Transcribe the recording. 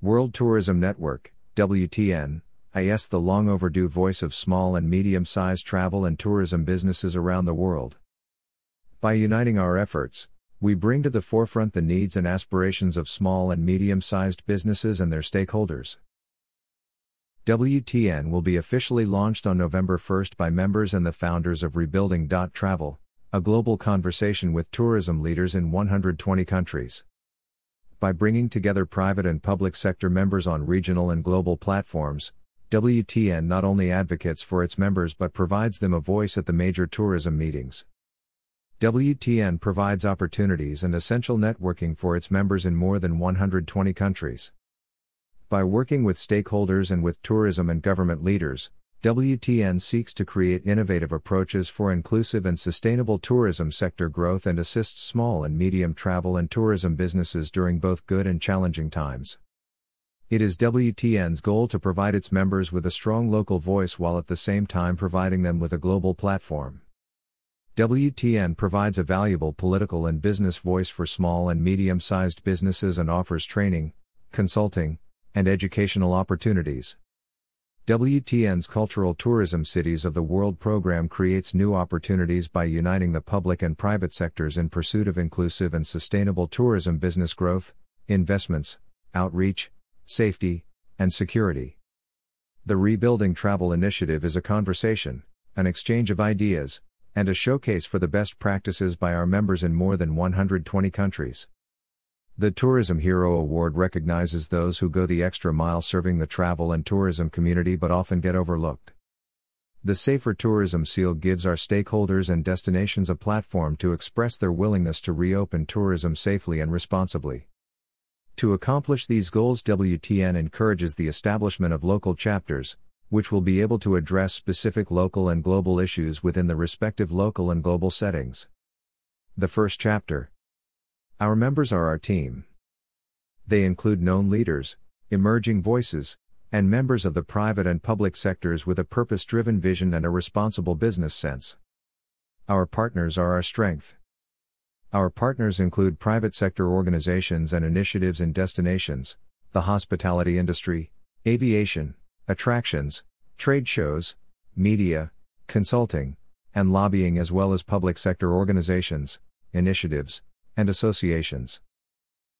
World Tourism Network, WTN, is the long overdue voice of small and medium-sized travel and tourism businesses around the world. By uniting our efforts, we bring to the forefront the needs and aspirations of small and medium-sized businesses and their stakeholders. WTN will be officially launched on November 1st by members and the founders of Rebuilding.Travel, a global conversation with tourism leaders in 120 countries. By bringing together private and public sector members on regional and global platforms, WTN not only advocates for its members but provides them a voice at the major tourism meetings. WTN provides opportunities and essential networking for its members in more than 120 countries. By working with stakeholders and with tourism and government leaders, WTN seeks to create innovative approaches for inclusive and sustainable tourism sector growth and assists small and medium travel and tourism businesses during both good and challenging times. It is WTN's goal to provide its members with a strong local voice while at the same time providing them with a global platform. WTN provides a valuable political and business voice for small and medium-sized businesses and offers training, consulting, and educational opportunities. WTN's Cultural Tourism Cities of the World program creates new opportunities by uniting the public and private sectors in pursuit of inclusive and sustainable tourism business growth, investments, outreach, safety, and security. The Rebuilding Travel Initiative is a conversation, an exchange of ideas, and a showcase for the best practices by our members in more than 120 countries. The Tourism Hero Award recognizes those who go the extra mile serving the travel and tourism community but often get overlooked. The Safer Tourism Seal gives our stakeholders and destinations a platform to express their willingness to reopen tourism safely and responsibly. To accomplish these goals, WTN encourages the establishment of local chapters, which will be able to address specific local and global issues within the respective local and global settings. The first chapter. Our members are our team. They include known leaders, emerging voices, and members of the private and public sectors with a purpose-driven vision and a responsible business sense. Our partners are our strength. Our partners include private sector organizations and initiatives in destinations, the hospitality industry, aviation, attractions, trade shows, media, consulting, and lobbying, as well as public sector organizations, initiatives, and associations.